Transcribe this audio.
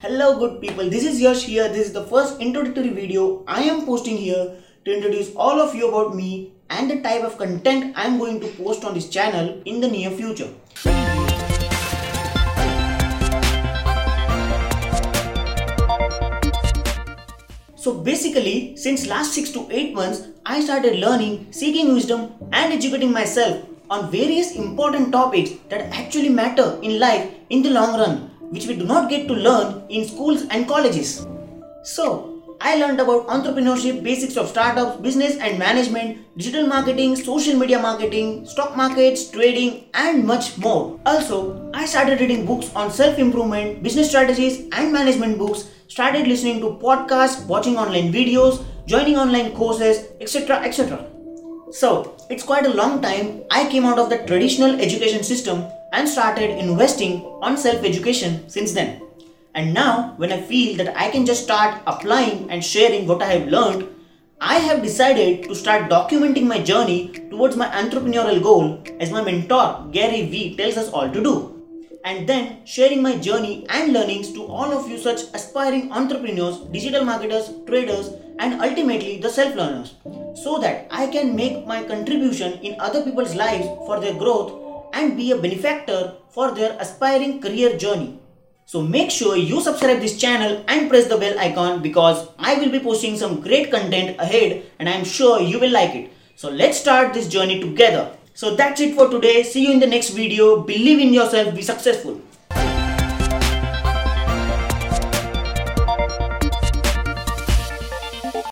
Hello good people, this is Yash here. This is the first introductory video I am posting here to introduce all of you about me and the type of content I am going to post on this channel in the near future. So basically, since last 6 to 8 months, I started learning, seeking wisdom and educating myself on various important topics that actually matter in life in the long run, which we do not get to learn in schools and colleges. So I learned about entrepreneurship, basics of startups, business and management, digital marketing, social media marketing, stock markets, trading and much more. Also, I started reading books on self-improvement, business strategies and management books, started listening to podcasts, watching online videos, joining online courses, etc. etc. So it's quite a long time I came out of the traditional education system and started investing on self-education since then. And now when I feel that I can just start applying and sharing what I have learned, I have decided to start documenting my journey towards my entrepreneurial goal, as my mentor Gary V tells us all to do, and then sharing my journey and learnings to all of you, such aspiring entrepreneurs, digital marketers, traders and ultimately the self-learners, so that I can make my contribution in other people's lives for their growth and be a benefactor for their aspiring career journey. So make sure you subscribe this channel and press the bell icon, because I will be posting some great content ahead and I am sure you will like it. So let's start this journey together. So that's it for today. See you in the next video. Believe in yourself, be successful.